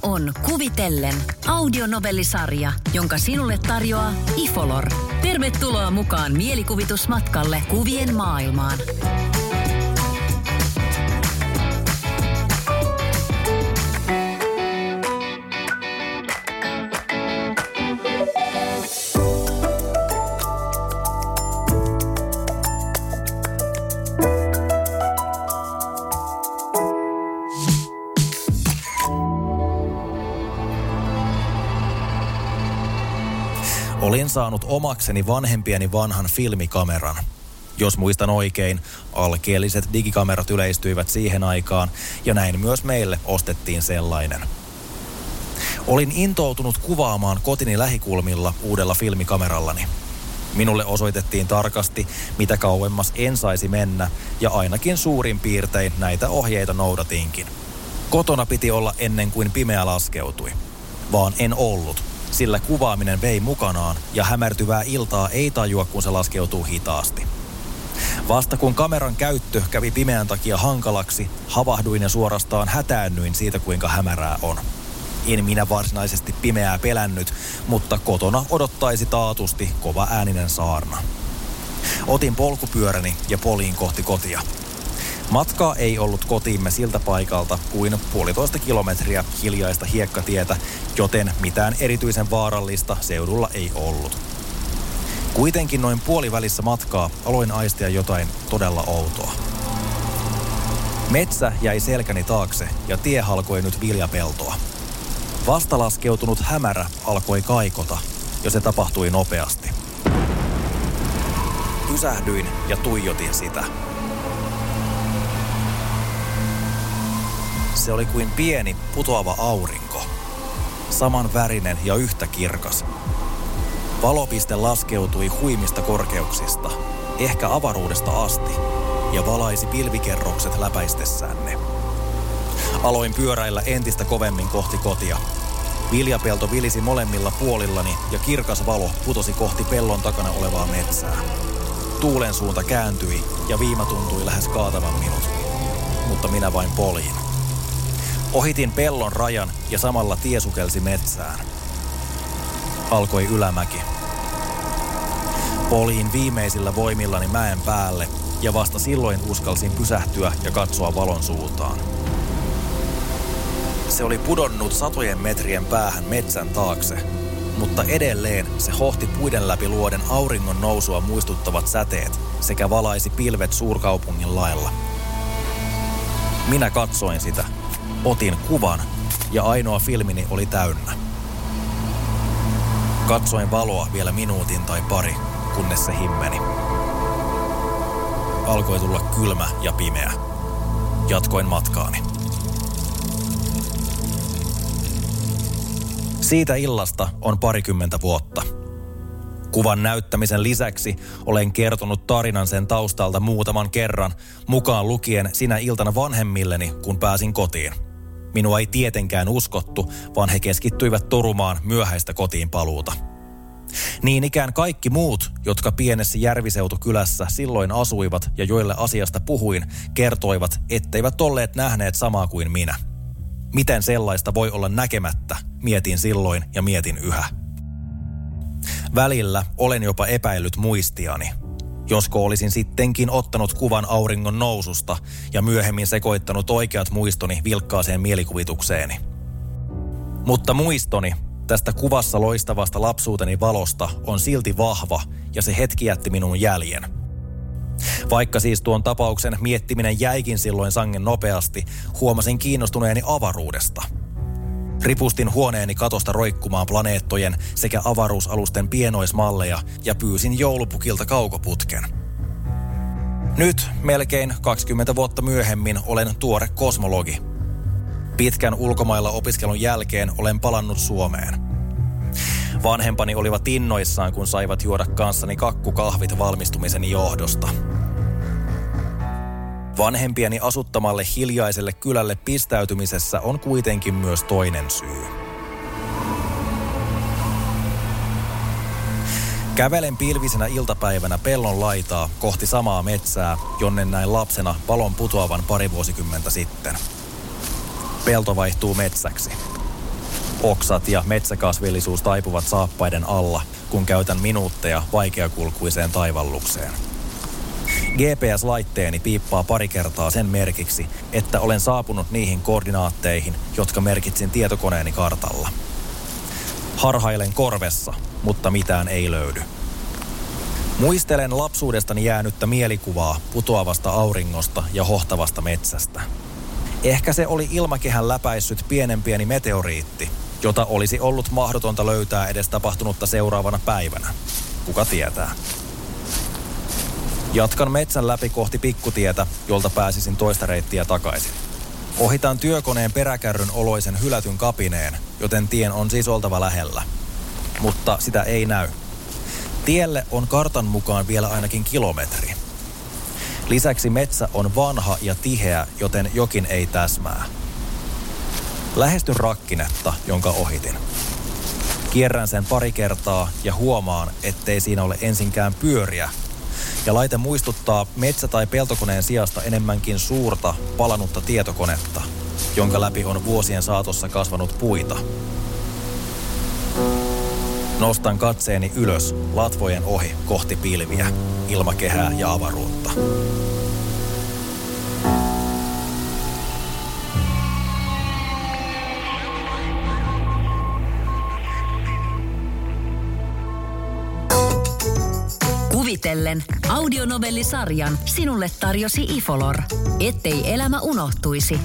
Tämä on Kuvitellen audionovellisarja, jonka sinulle tarjoaa Ifolor. Tervetuloa mukaan mielikuvitusmatkalle kuvien maailmaan. Olin saanut omakseni vanhempieni vanhan filmikameran. Jos muistan oikein, alkeelliset digikamerat yleistyivät siihen aikaan ja näin myös meille ostettiin sellainen. Olin intoutunut kuvaamaan kotini lähikulmilla uudella filmikamerallani. Minulle osoitettiin tarkasti, mitä kauemmas en saisi mennä ja ainakin suurin piirtein näitä ohjeita noudatinkin. Kotona piti olla ennen kuin pimeä laskeutui, vaan en ollut. Sillä kuvaaminen vei mukanaan ja hämärtyvää iltaa ei tajua, kun se laskeutuu hitaasti. Vasta kun kameran käyttö kävi pimeän takia hankalaksi, havahduin ja suorastaan hätäännyin siitä, kuinka hämärää on. En minä varsinaisesti pimeää pelännyt, mutta kotona odottaisi taatusti kova ääninen saarna. Otin polkupyöräni ja poljin kohti kotia. Matkaa ei ollut kotiimme siltä paikalta kuin 1,5 kilometriä hiljaista hiekkatietä, joten mitään erityisen vaarallista seudulla ei ollut. Kuitenkin noin puolivälissä matkaa aloin aistia jotain todella outoa. Metsä jäi selkäni taakse ja tie halkoi nyt viljapeltoa. Vastalaskeutunut hämärä alkoi kaikota ja se tapahtui nopeasti. Pysähdyin ja tuijotin sitä. Se oli kuin pieni, putoava aurinko. Saman värinen ja yhtä kirkas. Valopiste laskeutui huimista korkeuksista, ehkä avaruudesta asti, ja valaisi pilvikerrokset läpäistessään ne. Aloin pyöräillä entistä kovemmin kohti kotia. Viljapelto vilisi molemmilla puolillani ja kirkas valo putosi kohti pellon takana olevaa metsää. Tuulen suunta kääntyi ja viima tuntui lähes kaatavan minut, mutta minä vain poljin. Ohitin pellon rajan ja samalla tie sukelsi metsään. Alkoi ylämäki. Poljin viimeisillä voimillani mäen päälle ja vasta silloin uskalsin pysähtyä ja katsoa valon suuntaan. Se oli pudonnut satojen metrien päähän metsän taakse, mutta edelleen se hohti puiden läpi luoden auringon nousua muistuttavat säteet sekä valaisi pilvet suurkaupungin lailla. Minä katsoin sitä. Otin kuvan ja ainoa filmini oli täynnä. Katsoin valoa vielä minuutin tai pari, kunnes se himmeni. Alkoi tulla kylmä ja pimeä. Jatkoin matkaani. Siitä illasta on 20 vuotta. Kuvan näyttämisen lisäksi olen kertonut tarinan sen taustalta muutaman kerran, mukaan lukien sinä iltana vanhemmilleni, kun pääsin kotiin. Minua ei tietenkään uskottu, vaan he keskittyivät torumaan myöhäistä kotiinpaluuta. Niin ikään kaikki muut, jotka pienessä järviseutukylässä silloin asuivat ja joille asiasta puhuin, kertoivat, etteivät olleet nähneet samaa kuin minä. Miten sellaista voi olla näkemättä, mietin silloin ja mietin yhä. Välillä olen jopa epäillyt muistiani. Josko olisin sittenkin ottanut kuvan auringon noususta ja myöhemmin sekoittanut oikeat muistoni vilkkaaseen mielikuvitukseeni. Mutta muistoni tästä kuvassa loistavasta lapsuuteni valosta on silti vahva ja se hetki jätti minun jäljen. Vaikka siis tuon tapauksen miettiminen jäikin silloin sangen nopeasti, huomasin kiinnostuneeni avaruudesta. Ripustin huoneeni katosta roikkumaan planeettojen sekä avaruusalusten pienoismalleja ja pyysin joulupukilta kaukoputken. Nyt, melkein 20 vuotta myöhemmin, olen tuore kosmologi. Pitkän ulkomailla opiskelun jälkeen olen palannut Suomeen. Vanhempani olivat innoissaan, kun saivat juoda kanssani kakkukahvit valmistumiseni johdosta. Vanhempieni asuttamalle hiljaiselle kylälle pistäytymisessä on kuitenkin myös toinen syy. Kävelen pilvisenä iltapäivänä pellon laitaa kohti samaa metsää, jonne näin lapsena valon putoavan pari vuosikymmentä sitten. Pelto vaihtuu metsäksi. Oksat ja metsäkasvillisuus taipuvat saappaiden alla, kun käytän minuutteja vaikeakulkuiseen taivallukseen. GPS-laitteeni piippaa pari kertaa sen merkiksi, että olen saapunut niihin koordinaatteihin, jotka merkitsin tietokoneeni kartalla. Harhailen korvessa, mutta mitään ei löydy. Muistelen lapsuudestani jäänyttä mielikuvaa putoavasta auringosta ja hohtavasta metsästä. Ehkä se oli ilmakehän läpäissyt pienen pieni meteoriitti, jota olisi ollut mahdotonta löytää edes tapahtunutta seuraavana päivänä. Kuka tietää? Jatkan metsän läpi kohti pikkutietä, jolta pääsisin toista reittiä takaisin. Ohitan työkoneen peräkärryn oloisen hylätyn kapineen, joten tien on siis oltava lähellä. Mutta sitä ei näy. Tielle on kartan mukaan vielä ainakin kilometri. Lisäksi metsä on vanha ja tiheä, joten jokin ei täsmää. Lähestyn rakkinetta, jonka ohitin. Kierrän sen pari kertaa ja huomaan, ettei siinä ole ensinkään pyöriä. Ja laite muistuttaa metsä- tai peltokoneen sijasta enemmänkin suurta, palanutta tietokonetta, jonka läpi on vuosien saatossa kasvanut puita. Nostan katseeni ylös, latvojen ohi, kohti pilviä, ilmakehää ja avaruutta. Kuvitellen audionovellisarjan sinulle tarjosi Ifolor, ettei elämä unohtuisi.